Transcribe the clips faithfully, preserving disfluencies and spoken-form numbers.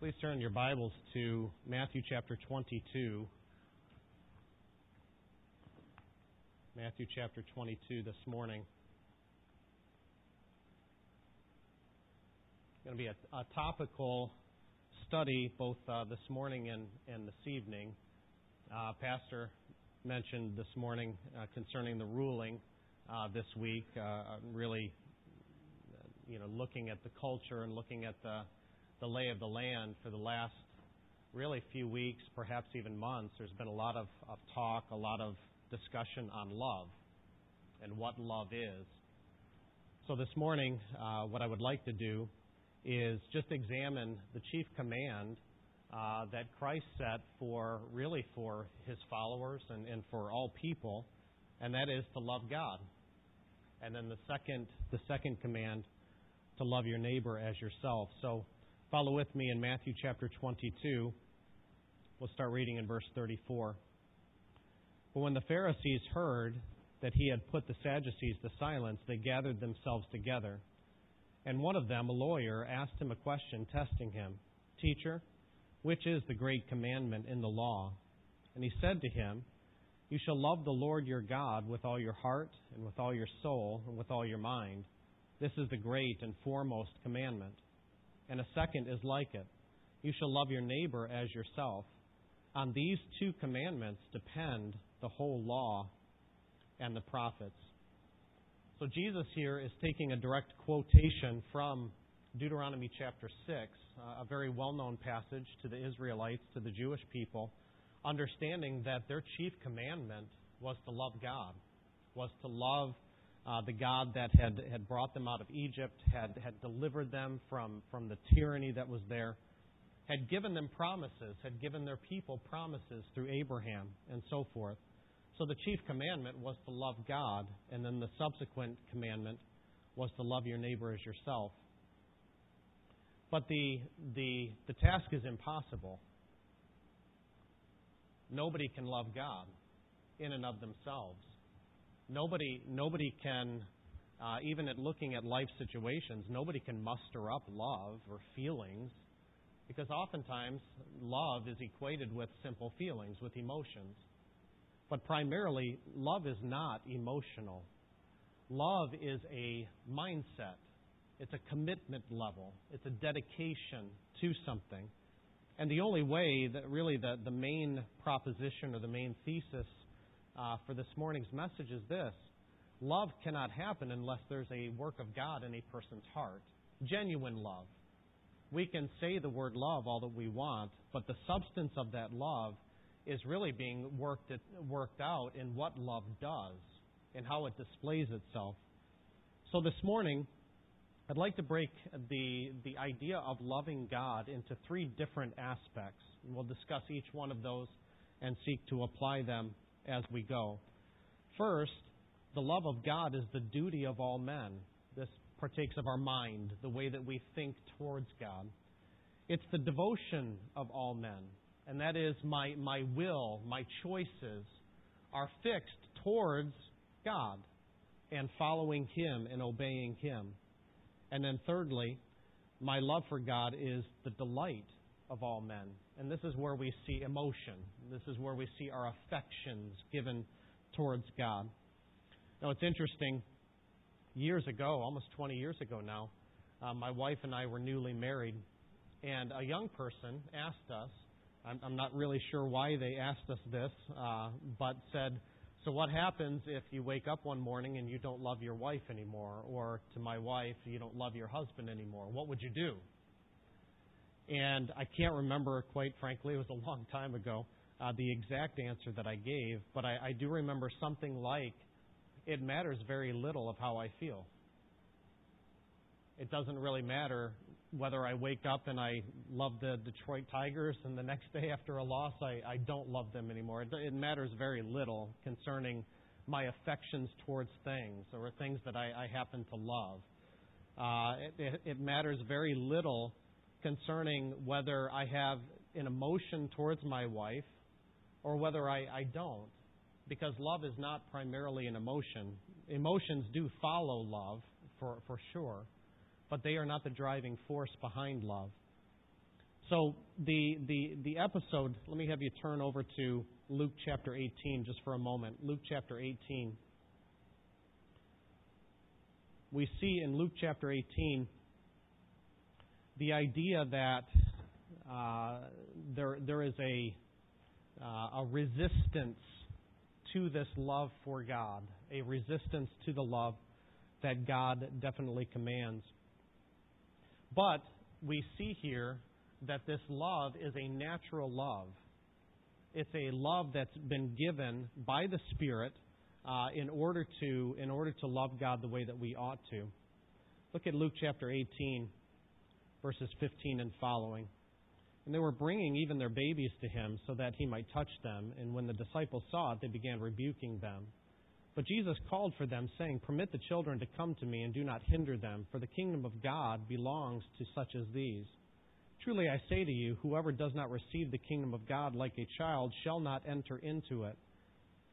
Please turn your Bibles to Matthew chapter twenty-two. Matthew chapter twenty-two this morning. It's going to be a, a topical study both uh, this morning and, and this evening. Uh, Pastor mentioned this morning uh, concerning the ruling uh, this week, uh, really you know, looking at the culture and looking at the the lay of the land for the last really few weeks, perhaps even months. There's been a lot of, of talk, a lot of discussion on love and what love is. So this morning, uh, what I would like to do is just examine the chief command uh, that Christ set for, really for his followers and, and for all people, and that is to love God. And then the second, the second command, to love your neighbor as yourself. So follow with me in Matthew chapter twenty-two. We'll start reading in verse thirty-four. But when the Pharisees heard that he had put the Sadducees to silence, they gathered themselves together. And one of them, a lawyer, asked him a question, testing him, "Teacher, which is the great commandment in the law?" And he said to him, "You shall love the Lord your God with all your heart and with all your soul and with all your mind. This is the great and foremost commandment. And a second is like it. You shall love your neighbor as yourself. On these two commandments depend the whole law and the prophets." So Jesus here is taking a direct quotation from Deuteronomy chapter six, a very well-known passage to the Israelites, to the Jewish people, understanding that their chief commandment was to love God, was to love Uh, the God that had, had brought them out of Egypt, had, had delivered them from, from the tyranny that was there, had given them promises, had given their people promises through Abraham and so forth. So the chief commandment was to love God, and then the subsequent commandment was to love your neighbor as yourself. But the the, the task is impossible. Nobody can love God in and of themselves. Nobody, nobody can, uh, even at looking at life situations, nobody can muster up love or feelings, because oftentimes love is equated with simple feelings, with emotions. But primarily, love is not emotional. Love is a mindset. It's a commitment level. It's a dedication to something. And the only way that really the, the main proposition or the main thesis Uh, for this morning's message is this: love cannot happen unless there's a work of God in a person's heart. Genuine love. We can say the word love all that we want, but the substance of that love is really being worked, at, worked out in what love does and how it displays itself. So this morning, I'd like to break the, the idea of loving God into three different aspects. And we'll discuss each one of those and seek to apply them as we go. First, the love of God is the duty of all men. This partakes of our mind, the way that we think towards God. It's the devotion of all men, and that is my, my will, my choices are fixed towards God and following Him and obeying Him. And then thirdly, my love for God is the delight of all men. And this is where we see emotion. This is where we see our affections given towards God. Now, it's interesting. Years ago, almost twenty years ago now, uh, my wife and I were newly married, and a young person asked us, I'm, I'm not really sure why they asked us this, uh, but said, "So what happens if you wake up one morning and you don't love your wife anymore?" Or to my wife, "You don't love your husband anymore. What would you do?" And I can't remember, quite frankly, it was a long time ago, uh, the exact answer that I gave. But I, I do remember something like, "It matters very little of how I feel. It doesn't really matter whether I wake up and I love the Detroit Tigers and the next day after a loss, I, I don't love them anymore. It, it matters very little concerning my affections towards things or things that I, I happen to love. Uh, it, it, it matters very little concerning whether I have an emotion towards my wife or whether I, I don't, because love is not primarily an emotion. Emotions do follow love, for, for sure, but they are not the driving force behind love." So the, the, the episode, let me have you turn over to Luke chapter eighteen just for a moment. Luke chapter eighteen. We see in Luke chapter eighteen the idea that uh, there there is a uh, a resistance to this love for God, a resistance to the love that God definitely commands. But we see here that this love is a natural love. It's a love that's been given by the Spirit uh, in order to in order to love God the way that we ought to. Look at Luke chapter eighteen, verses fifteen and following. And they were bringing even their babies to him so that he might touch them. And when the disciples saw it, they began rebuking them. But Jesus called for them, saying, "Permit the children to come to me and do not hinder them, for the kingdom of God belongs to such as these. Truly I say to you, whoever does not receive the kingdom of God like a child shall not enter into it."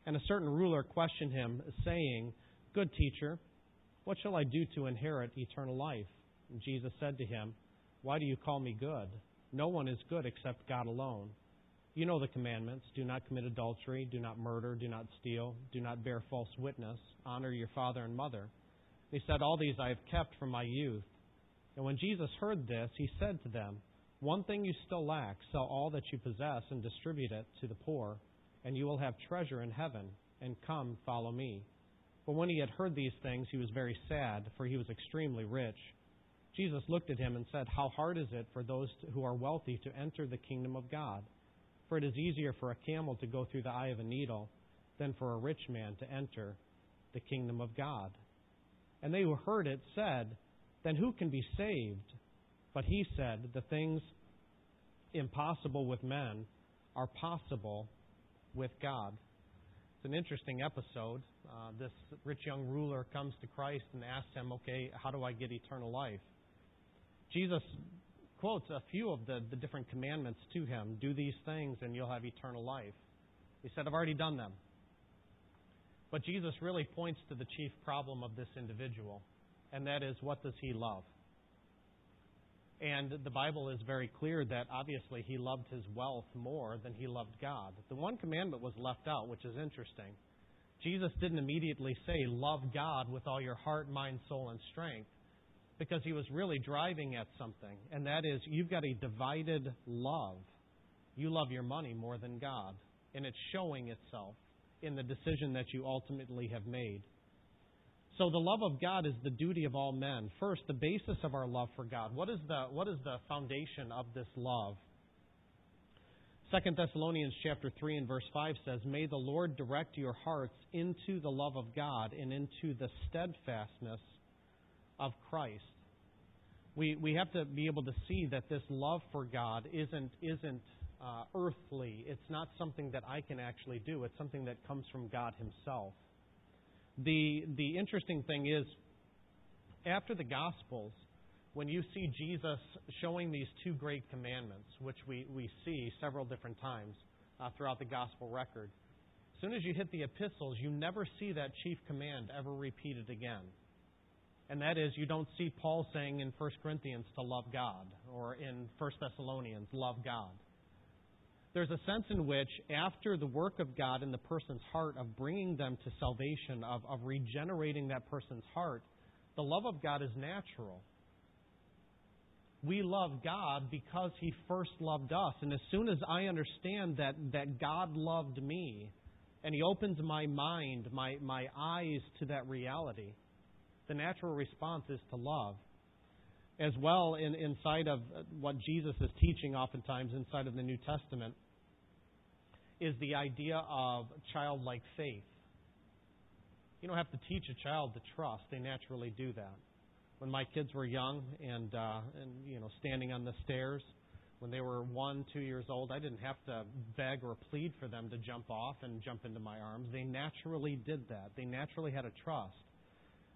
And a certain ruler questioned him, saying, "Good teacher, what shall I do to inherit eternal life?" And Jesus said to him, "Why do you call me good? No one is good except God alone. You know the commandments. Do not commit adultery. Do not murder. Do not steal. Do not bear false witness. Honor your father and mother." He said, "All these I have kept from my youth." And when Jesus heard this, he said to them, "One thing you still lack. Sell all that you possess and distribute it to the poor, and you will have treasure in heaven. And come, follow me." But when he had heard these things, he was very sad, for he was extremely rich. Jesus looked at him and said, "How hard is it for those who are wealthy to enter the kingdom of God? For it is easier for a camel to go through the eye of a needle than for a rich man to enter the kingdom of God." And they who heard it said, "Then who can be saved?" But he said, "The things impossible with men are possible with God." It's an interesting episode. Uh, this rich young ruler comes to Christ and asks him, "Okay, how do I get eternal life?" Jesus quotes a few of the, the different commandments to him. Do these things and you'll have eternal life. He said, "I've already done them." But Jesus really points to the chief problem of this individual, and that is, what does he love? And the Bible is very clear that obviously he loved his wealth more than he loved God. The one commandment was left out, which is interesting. Jesus didn't immediately say, "Love God with all your heart, mind, soul, and strength," because he was really driving at something, and that is, you've got a divided love. You love your money more than God, and it's showing itself in the decision that you ultimately have made. So the love of God is the duty of all men. First, the basis of our love for God. What is the what is the foundation of this love? Second Thessalonians chapter three and verse five says, "May the Lord direct your hearts into the love of God and into the steadfastness of Christ." We we have to be able to see that this love for God isn't isn't uh, earthly. It's not something that I can actually do. It's something that comes from God himself. The the interesting thing is, after the Gospels, when you see Jesus showing these two great commandments, which we, we see several different times uh, throughout the Gospel record, as soon as you hit the epistles, you never see that chief command ever repeated again. And that is, you don't see Paul saying in First Corinthians to love God, or in First Thessalonians, love God. There's a sense in which, after the work of God in the person's heart of bringing them to salvation, of, of regenerating that person's heart, the love of God is natural. We love God because he first loved us. And as soon as I understand that, that God loved me, and he opens my mind, my, my eyes to that reality, the natural response is to love. As well, in, inside of what Jesus is teaching oftentimes inside of the New Testament is the idea of childlike faith. You don't have to teach a child to trust. They naturally do that. When my kids were young and, uh, and you know, standing on the stairs, when they were one, two years old, I didn't have to beg or plead for them to jump off and jump into my arms. They naturally did that. They naturally had a trust.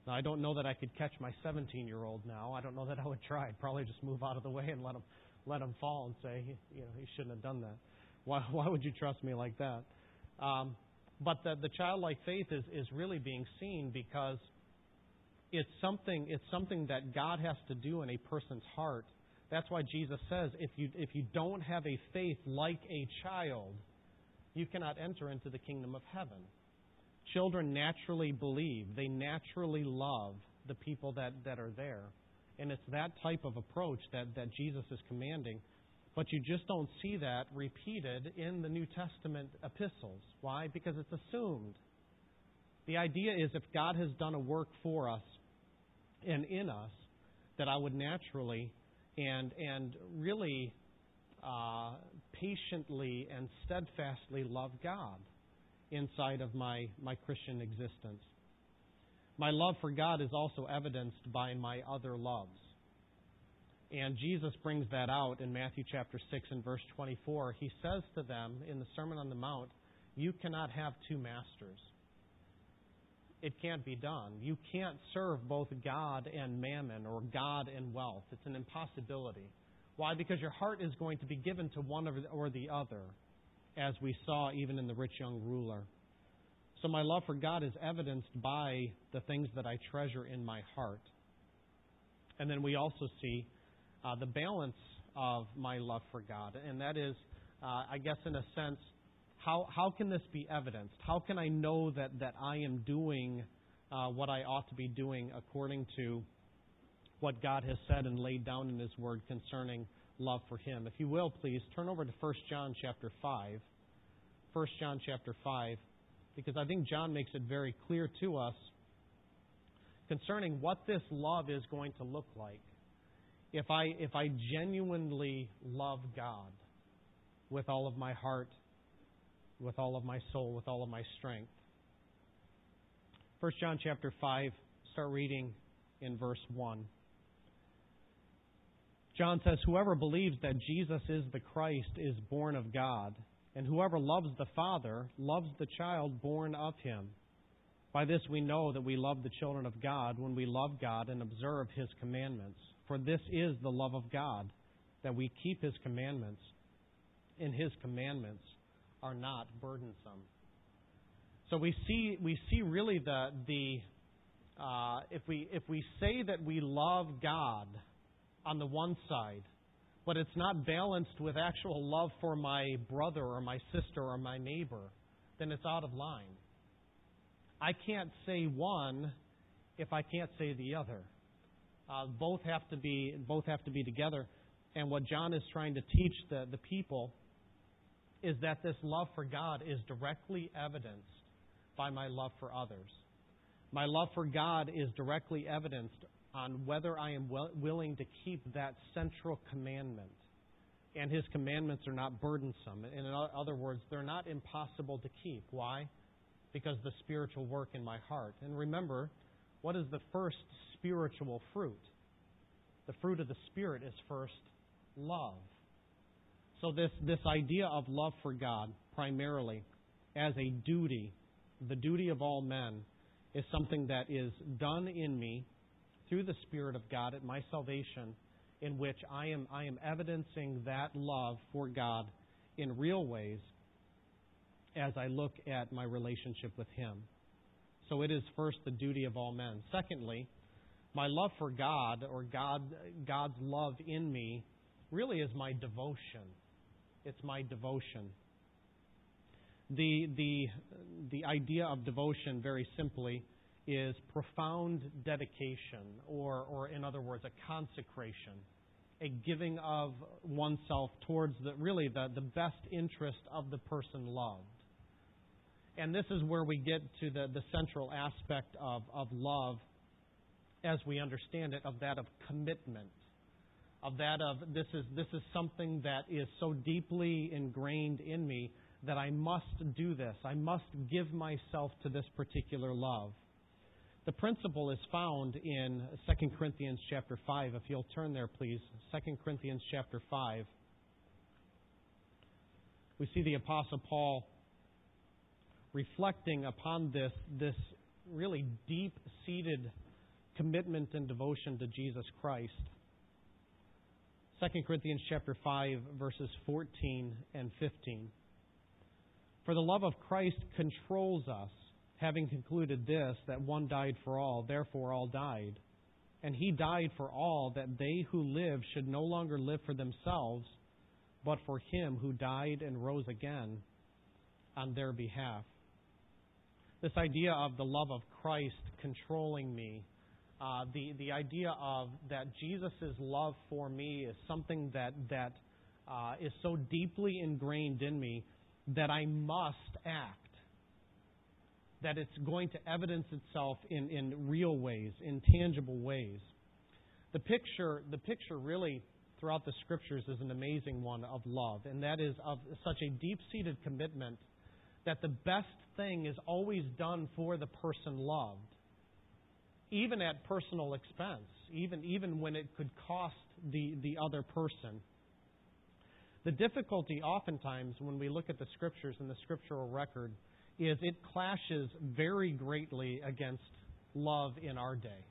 Now, I don't know that I could catch my seventeen-year-old now. I don't know that I would try. I'd probably just move out of the way and let him, let him fall and say, you know, he shouldn't have done that. Why, why would you trust me like that? Um, but the, the childlike faith is, is really being seen because it's something, it's something that God has to do in a person's heart That's why Jesus says, if you, if you don't have a faith like a child, you cannot enter into the kingdom of heaven. Children naturally believe. They naturally love the people that, that are there. And it's that type of approach that, that Jesus is commanding. But you just don't see that repeated in the New Testament epistles. Why? Because it's assumed. The idea is if God has done a work for us and in us, that I would naturally and and really uh, patiently and steadfastly love God inside of my, my Christian existence. My love for God is also evidenced by my other loves. And Jesus brings that out in Matthew chapter six and verse twenty-four. He says to them in the Sermon on the Mount, you cannot have two masters. It can't be done. You can't serve both God and mammon or God and wealth. It's an impossibility. Why? Because your heart is going to be given to one or the other, as we saw even in the rich young ruler. So my love for God is evidenced by the things that I treasure in my heart. And then we also see uh, the balance of my love for God. And that is, uh, I guess in a sense, How how can this be evidenced? How can I know that, that I am doing uh, what I ought to be doing according to what God has said and laid down in His Word concerning love for Him? If you will, please, turn over to First John chapter five. First John chapter five, because I think John makes it very clear to us concerning what this love is going to look like. If I, if I genuinely love God with all of my heart, with all of my soul, with all of my strength. First John chapter five, start reading in verse one. John says, whoever believes that Jesus is the Christ is born of God, and whoever loves the Father loves the child born of Him. By this we know that we love the children of God when we love God and observe His commandments. For this is the love of God, that we keep His commandments, and His commandments are not burdensome. So we see we see really the the uh, if we if we say that we love God on the one side, but it's not balanced with actual love for my brother or my sister or my neighbor, then it's out of line. I can't say one if I can't say the other. Uh, both have to be both have to be together. And what John is trying to teach the the people is that this love for God is directly evidenced by my love for others. My love for God is directly evidenced on whether I am well, willing to keep that central commandment. And His commandments are not burdensome. In other words, they're not impossible to keep. Why? Because the spiritual work in my heart. And remember, what is the first spiritual fruit? The fruit of the Spirit is first love. So this, this idea of love for God, primarily, as a duty, the duty of all men, is something that is done in me through the Spirit of God at my salvation, in which I am, I am evidencing that love for God in real ways as I look at my relationship with Him. So it is first the duty of all men. Secondly, my love for God, or God, God's love in me, really is my devotion. It's my devotion. The, the, the idea of devotion, very simply, is profound dedication, or, or in other words, a consecration, a giving of oneself towards the, really the, the best interest of the person loved. And this is where we get to the, the central aspect of, of love, as we understand it, of that of commitment. Of that of this is this is something that is so deeply ingrained in me that I must do this. I must give myself to this particular love. The principle is found in Second Corinthians chapter five. If you'll turn there, please. Second Corinthians chapter five. We see the Apostle Paul reflecting upon this, this really deep-seated commitment and devotion to Jesus Christ. Second Corinthians chapter five, verses fourteen and fifteen. For the love of Christ controls us, having concluded this, that one died for all, therefore all died. And he died for all, that they who live should no longer live for themselves, but for him who died and rose again on their behalf. This idea of the love of Christ controlling me, uh, the, the idea of that Jesus' love for me is something that, that uh, is so deeply ingrained in me that I must act. That it's going to evidence itself in, in real ways, in tangible ways. The picture, the picture really throughout the Scriptures is an amazing one of love, and that is of such a deep-seated commitment that the best thing is always done for the person loved, even at personal expense, even, even when it could cost the, the other person. The difficulty oftentimes when we look at the Scriptures and the scriptural record is it clashes very greatly against love in our day.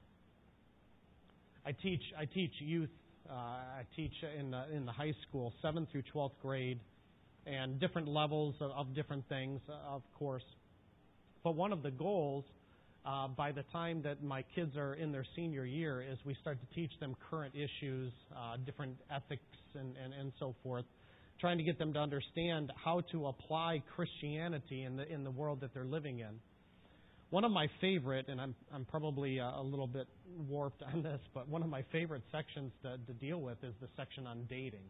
I teach I teach youth. Uh, I teach in the, in the high school, seventh through twelfth grade, and different levels of, of different things, of course. But one of the goals uh, by the time that my kids are in their senior year is we start to teach them current issues, uh, different ethics, and, and, and so forth. Trying to get them to understand how to apply Christianity in the in the world that they're living in. One of my favorite, and I'm I'm probably a, a little bit warped on this, but one of my favorite sections to, to deal with is the section on dating.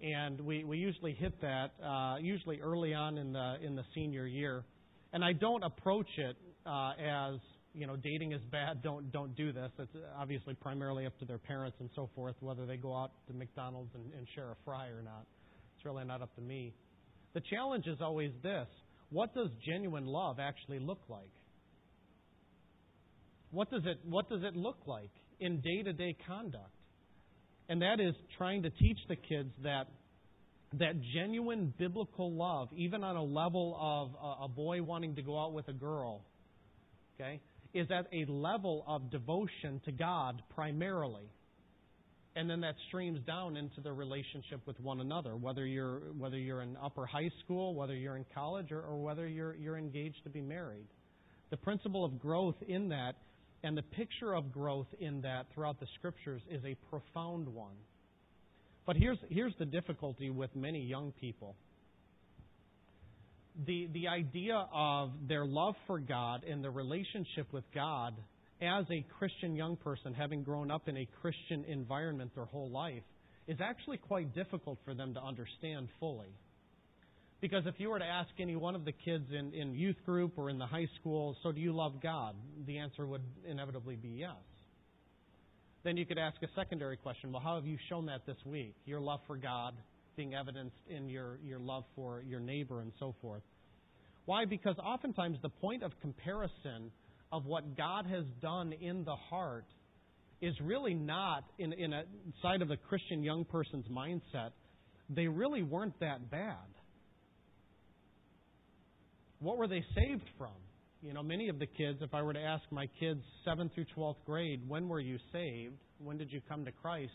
And we, we usually hit that uh, usually early on in the in the senior year, and I don't approach it uh, as you know dating is bad, don't don't do this. It's obviously primarily up to their parents and so forth, whether they go out to McDonald's and, and share a fry or not. It's really not up to me. The challenge is always this. What does genuine love actually look like? What does it what does it look like in day-to-day conduct? And that is trying to teach the kids that that genuine biblical love, even on a level of a, a boy wanting to go out with a girl, okay? Is at a level of devotion to God primarily. And then that streams down into the relationship with one another, whether you're whether you're in upper high school, whether you're in college, or, or whether you're you're engaged to be married. The principle of growth in that and the picture of growth in that throughout the Scriptures is a profound one. But here's here's the difficulty with many young people. The, the idea of their love for God and their relationship with God as a Christian young person, having grown up in a Christian environment their whole life, is actually quite difficult for them to understand fully. Because if you were to ask any one of the kids in, in youth group or in the high school, so do you love God? The answer would inevitably be yes. Then you could ask a secondary question, well, how have you shown that this week? Your love for God being evidenced in your, your love for your neighbor and so forth. Why? Because oftentimes the point of comparison of what God has done in the heart is really not, in, in a side of the Christian young person's mindset, they really weren't that bad. What were they saved from? You know, many of the kids, if I were to ask my kids seventh through twelfth grade, when were you saved? When did you come to Christ?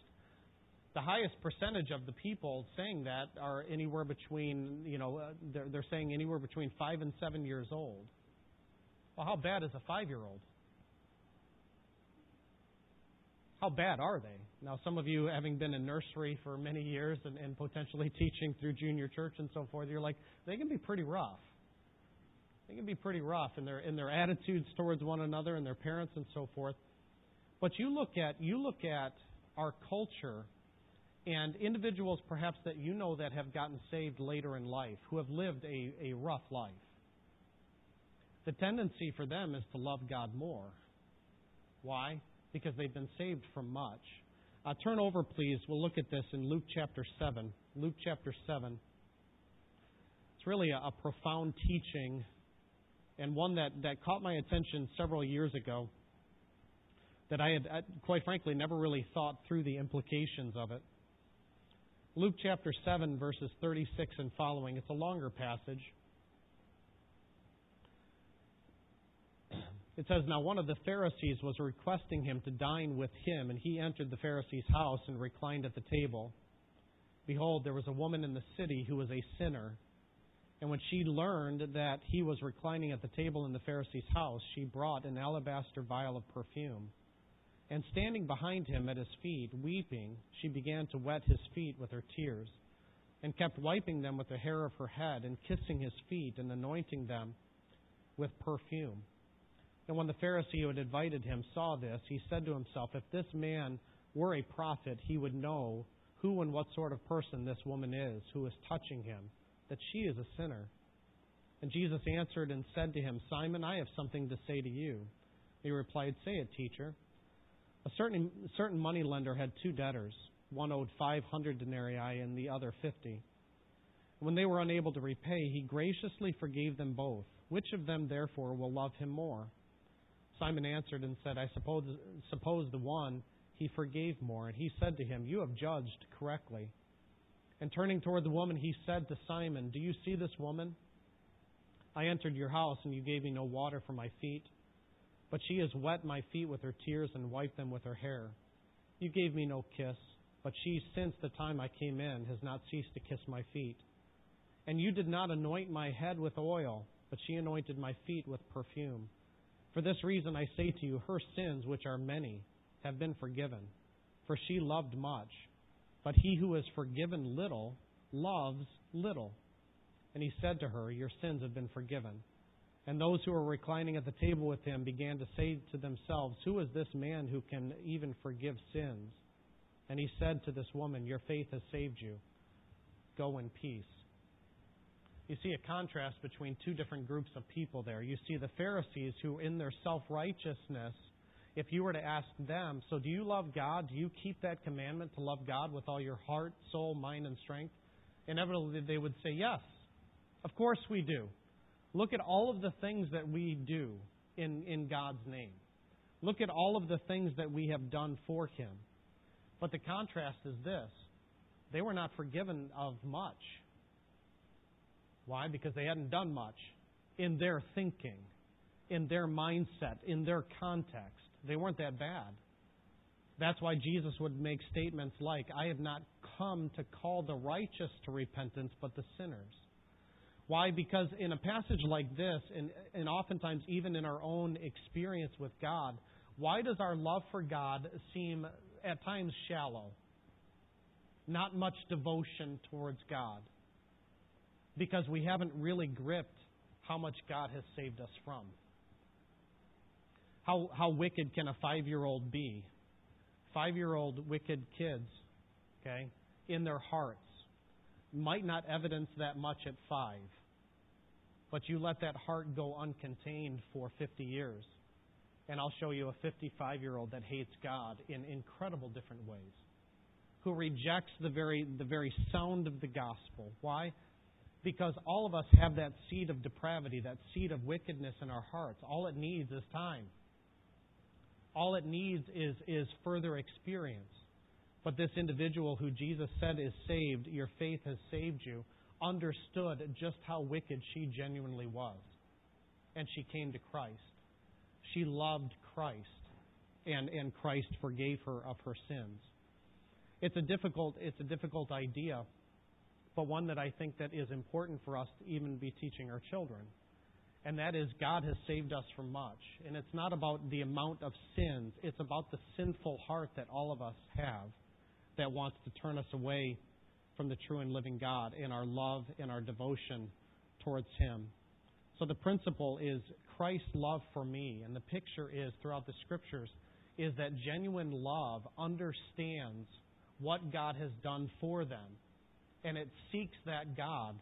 The highest percentage of the people saying that are anywhere between, you know, they're, they're saying anywhere between five and seven years old. Well, how bad is a five-year-old? How bad are they? Now, some of you, having been in nursery for many years and, and potentially teaching through junior church and so forth, you're like, they can be pretty rough. They can be pretty rough in their in their attitudes towards one another and their parents and so forth. But you look at you look at our culture. And individuals perhaps that you know that have gotten saved later in life, who have lived a, a rough life, the tendency for them is to love God more. Why? Because they've been saved from much. Uh, turn over, please. We'll look at this in Luke chapter seven. Luke chapter seven. It's really a, a profound teaching and one that, that caught my attention several years ago that I had, I, quite frankly, never really thought through the implications of it. Luke chapter seven, verses thirty-six and following. It's a longer passage. It says, now one of the Pharisees was requesting him to dine with him, and he entered the Pharisee's house and reclined at the table. Behold, there was a woman in the city who was a sinner. And when she learned that he was reclining at the table in the Pharisee's house, she brought an alabaster vial of perfume And standing behind him at his feet, weeping, she began to wet his feet with her tears, and kept wiping them with the hair of her head, and kissing his feet, and anointing them with perfume. And when the Pharisee who had invited him saw this, he said to himself, if this man were a prophet, he would know who and what sort of person this woman is who is touching him, that she is a sinner. And Jesus answered and said to him, Simon, I have something to say to you. He replied, say it, teacher. A certain certain moneylender had two debtors, one owed five hundred denarii and the other fifty. When they were unable to repay, he graciously forgave them both. Which of them, therefore, will love him more? Simon answered and said, I suppose, suppose the one he forgave more. And he said to him, you have judged correctly. And turning toward the woman, he said to Simon, do you see this woman? I entered your house, and you gave me no water for my feet. But she has wet my feet with her tears and wiped them with her hair. You gave me no kiss, but she, since the time I came in, has not ceased to kiss my feet. And you did not anoint my head with oil, but she anointed my feet with perfume. For this reason I say to you, her sins, which are many, have been forgiven. For she loved much, but he who is forgiven little loves little. And he said to her, your sins have been forgiven. And those who were reclining at the table with him began to say to themselves, who is this man who can even forgive sins? And he said to this woman, your faith has saved you. Go in peace. You see a contrast between two different groups of people there. You see the Pharisees who, in their self-righteousness, if you were to ask them, so do you love God? Do you keep that commandment to love God with all your heart, soul, mind, and strength? Inevitably, they would say, yes, of course we do. Look at all of the things that we do in, in God's name. Look at all of the things that we have done for Him. But the contrast is this. They were not forgiven of much. Why? Because they hadn't done much in their thinking, in their mindset, in their context. They weren't that bad. That's why Jesus would make statements like, I have not come to call the righteous to repentance, but the sinners. Why? Because in a passage like this, and, and oftentimes even in our own experience with God, why does our love for God seem at times shallow? Not much devotion towards God. Because we haven't really gripped how much God has saved us from. How, how wicked can a five-year-old be? Five-year-old wicked kids, okay, in their hearts, might not evidence that much at five, but you let that heart go uncontained for fifty years. And I'll show you a fifty-five-year-old that hates God in incredible different ways, who rejects the very, the very sound of the gospel. Why? Because all of us have that seed of depravity, that seed of wickedness in our hearts. All it needs is time. All it needs is, is further experience. But this individual who Jesus said is saved, your faith has saved you, understood just how wicked she genuinely was. And she came to Christ. She loved Christ, and, and Christ forgave her of her sins. It's a difficult, it's a difficult idea, but one that I think that is important for us to even be teaching our children. And that is, God has saved us from much. And it's not about the amount of sins. It's about the sinful heart that all of us have, that wants to turn us away from the true and living God in our love and our devotion towards Him. So the principle is Christ's love for me, and the picture is throughout the Scriptures is that genuine love understands what God has done for them, and it seeks that God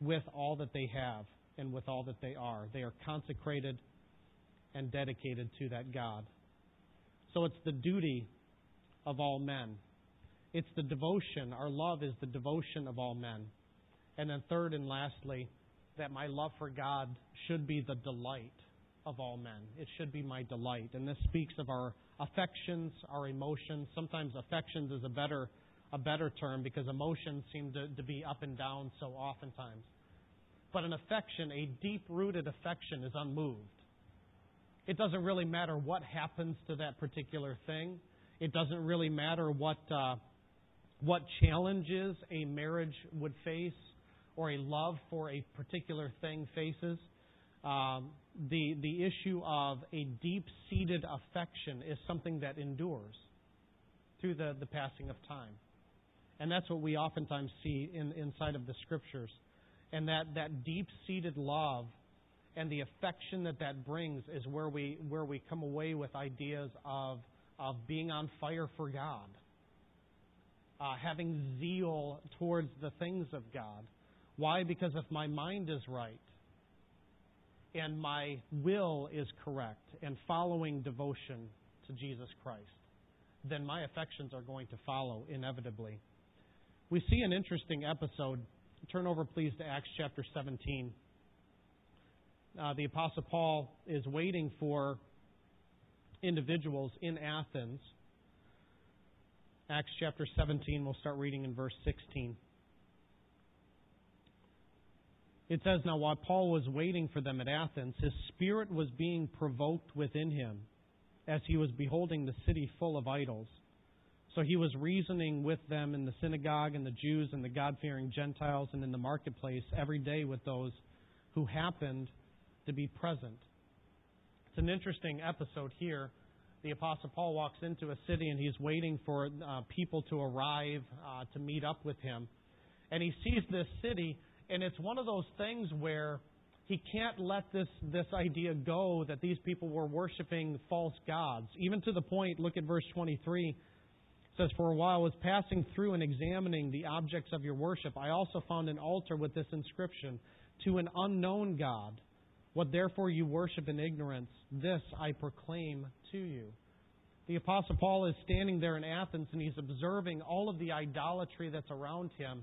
with all that they have and with all that they are. They are consecrated and dedicated to that God. So it's the duty of all men. It's the devotion. Our love is the devotion of all men. And then third and lastly, that my love for God should be the delight of all men. It should be my delight. And this speaks of our affections, our emotions. Sometimes affections is a better a better term because emotions seem to, to be up and down so oftentimes. But an affection, a deep-rooted affection, is unmoved. It doesn't really matter what happens to that particular thing. It doesn't really matter what... Uh, what challenges a marriage would face or a love for a particular thing faces. um, the the issue of a deep-seated affection is something that endures through the, the passing of time. And that's what we oftentimes see in, inside of the Scriptures. And that, that deep-seated love and the affection that that brings is where we where we come away with ideas of of being on fire for God, uh, having zeal towards the things of God. Why? Because if my mind is right and my will is correct and following devotion to Jesus Christ, then my affections are going to follow inevitably. We see an interesting episode. Turn over, please, to Acts chapter seventeen. Uh, the Apostle Paul is waiting for individuals in Athens. Acts chapter seventeen, we'll start reading in verse sixteen. It says, "Now while Paul was waiting for them at Athens, his spirit was being provoked within him as he was beholding the city full of idols. So he was reasoning with them in the synagogue and the Jews and the God-fearing Gentiles and in the marketplace every day with those who happened to be present." It's an interesting episode here. The Apostle Paul walks into a city and he's waiting for uh, people to arrive uh, to meet up with him. And he sees this city, and it's one of those things where he can't let this, this idea go that these people were worshiping false gods. Even to the point, look at verse twenty-three. It says, "For a while I was passing through and examining the objects of your worship. I also found an altar with this inscription, 'To an unknown God. What therefore you worship in ignorance, this I proclaim to you.'" The Apostle Paul is standing there in Athens and he's observing all of the idolatry that's around him.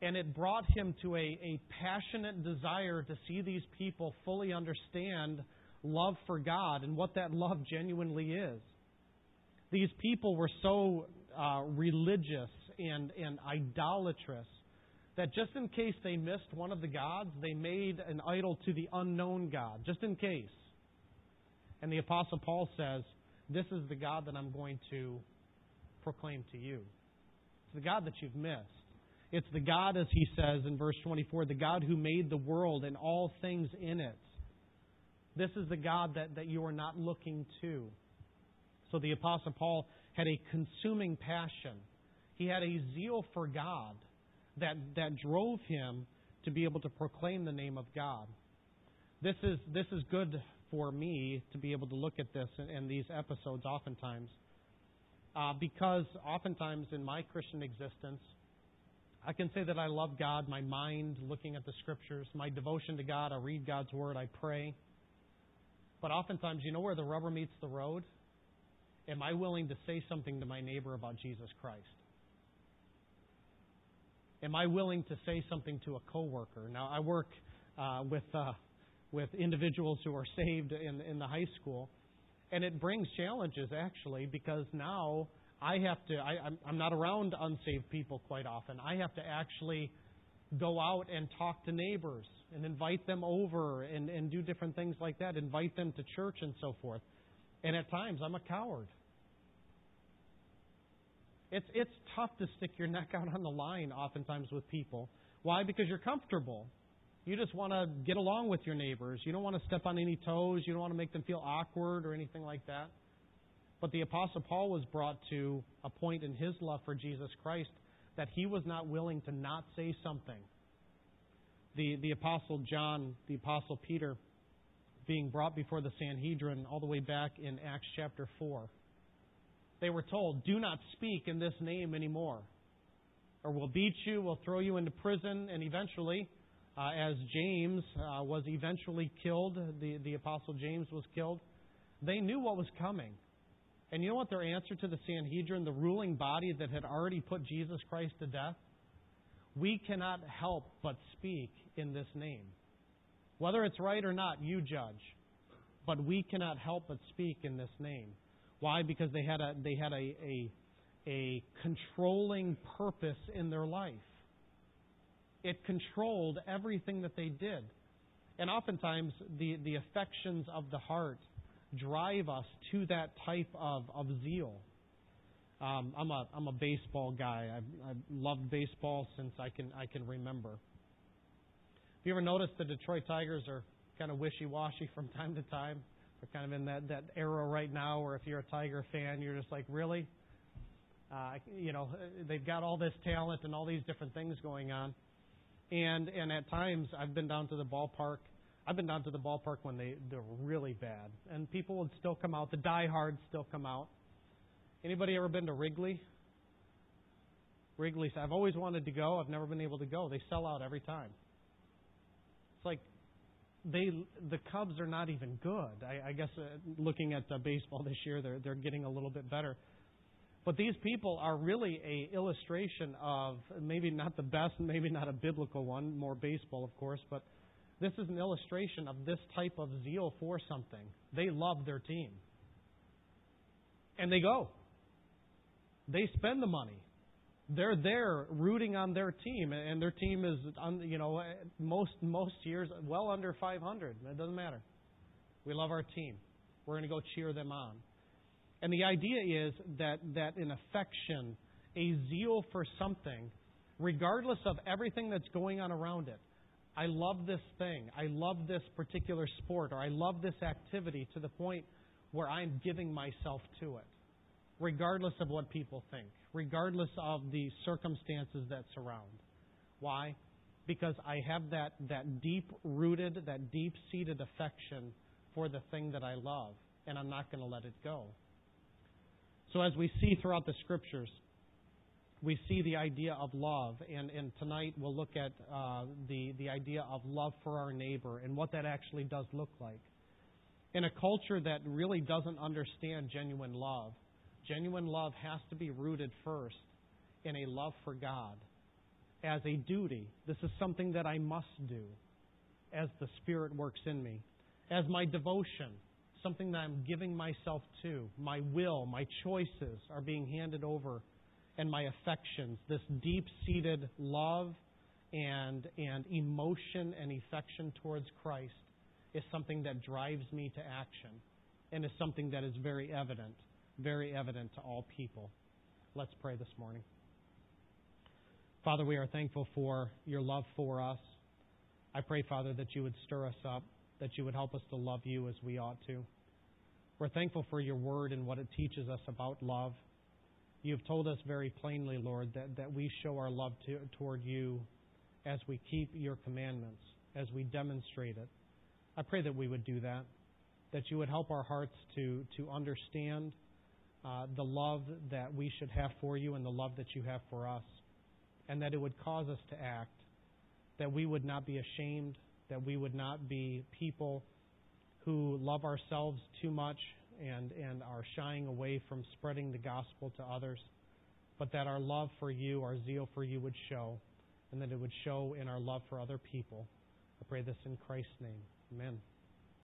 And it brought him to a, a passionate desire to see these people fully understand love for God and what that love genuinely is. These people were so uh, religious and, and idolatrous that just in case they missed one of the gods, they made an idol to the unknown God, just in case. And the Apostle Paul says, "This is the God that I'm going to proclaim to you. It's the God that you've missed. It's the God," as he says in verse twenty-four, "the God who made the world and all things in it. This is the God that, that you are not looking to." So the Apostle Paul had a consuming passion. He had a zeal for God that, that drove him to be able to proclaim the name of God. This is, this is good for me to be able to look at this and, and these episodes oftentimes. Uh, because oftentimes in my Christian existence, I can say that I love God, my mind looking at the Scriptures, my devotion to God, I read God's Word, I pray. But oftentimes, you know where the rubber meets the road? Am I willing to say something to my neighbor about Jesus Christ? Am I willing to say something to a coworker? Now, I work uh, with uh, with individuals who are saved in, in the high school, and it brings challenges, actually, because now I have to, I, I'm, I'm not around unsaved people quite often. I have to actually go out and talk to neighbors and invite them over and, and do different things like that, invite them to church and so forth. And at times, I'm a coward. It's it's tough to stick your neck out on the line oftentimes with people. Why? Because you're comfortable. You just want to get along with your neighbors. You don't want to step on any toes. You don't want to make them feel awkward or anything like that. But the Apostle Paul was brought to a point in his love for Jesus Christ that he was not willing to not say something. The, the Apostle John, the Apostle Peter, being brought before the Sanhedrin all the way back in Acts chapter four. They were told, "Do not speak in this name anymore, or we'll beat you, we'll throw you into prison." And eventually, uh, as James uh, was eventually killed, the, the Apostle James was killed, they knew what was coming. And you know what their answer to the Sanhedrin, the ruling body that had already put Jesus Christ to death? "We cannot help but speak in this name. Whether it's right or not, you judge. But we cannot help but speak in this name." Why? Because they had a they had a, a, a controlling purpose in their life. It controlled everything that they did. And oftentimes, the, the affections of the heart drive us to that type of, of zeal. Um, I'm a I'm a baseball guy. I've, I've loved baseball since I can I can remember. Have you ever noticed the Detroit Tigers are kind of wishy-washy from time to time. We're kind of in that, that era right now where if you're a Tiger fan, you're just like, really? Uh, you know, they've got all this talent and all these different things going on. And and at times, I've been down to the ballpark. I've been down to the ballpark when they, they're really bad. And people would still come out. The diehards still come out. Anybody ever been to Wrigley? Wrigley's. I've always wanted to go. I've never been able to go. They sell out every time. It's like they the Cubs are not even good. I, I guess uh, looking at uh, baseball this year, they're they're getting a little bit better. But these people are really a illustration of maybe not the best, maybe not a biblical one, more baseball, of course, but this is an illustration of this type of zeal for something. They love their team. And they go. They spend the money. They're there rooting on their team, and their team is, you know, most most years well under five hundred. It doesn't matter. We love our team. We're going to go cheer them on. And the idea is that, that an affection, a zeal for something, regardless of everything that's going on around it, I love this thing, I love this particular sport, or I love this activity to the point where I'm giving myself to it, regardless of what people think, regardless of the circumstances that surround. Why? Because I have that, that deep-rooted, that deep-seated affection for the thing that I love, and I'm not going to let it go. So as we see throughout the Scriptures, we see the idea of love. And, and tonight we'll look at uh, the, the idea of love for our neighbor and what that actually does look like. In a culture that really doesn't understand genuine love, genuine love has to be rooted first in a love for God as a duty. This is something that I must do as the Spirit works in me, as my devotion, something that I'm giving myself to. My will, my choices are being handed over, and my affections, this deep-seated love and, and emotion and affection towards Christ is something that drives me to action and is something that is very evident, very evident to all people. Let's pray this morning. Father, we are thankful for your love for us. I pray, Father, that you would stir us up, that you would help us to love you as we ought to. We're thankful for your word and what it teaches us about love. You've told us very plainly, Lord, that, that we show our love to, toward you as we keep your commandments, as we demonstrate it. I pray that we would do that, that you would help our hearts to, to understand uh, the love that we should have for you and the love that you have for us, and that it would cause us to act, that we would not be ashamed, that we would not be people who love ourselves too much and, and are shying away from spreading the gospel to others, but that our love for you, our zeal for you would show, and that it would show in our love for other people. I pray this in Christ's name. Amen.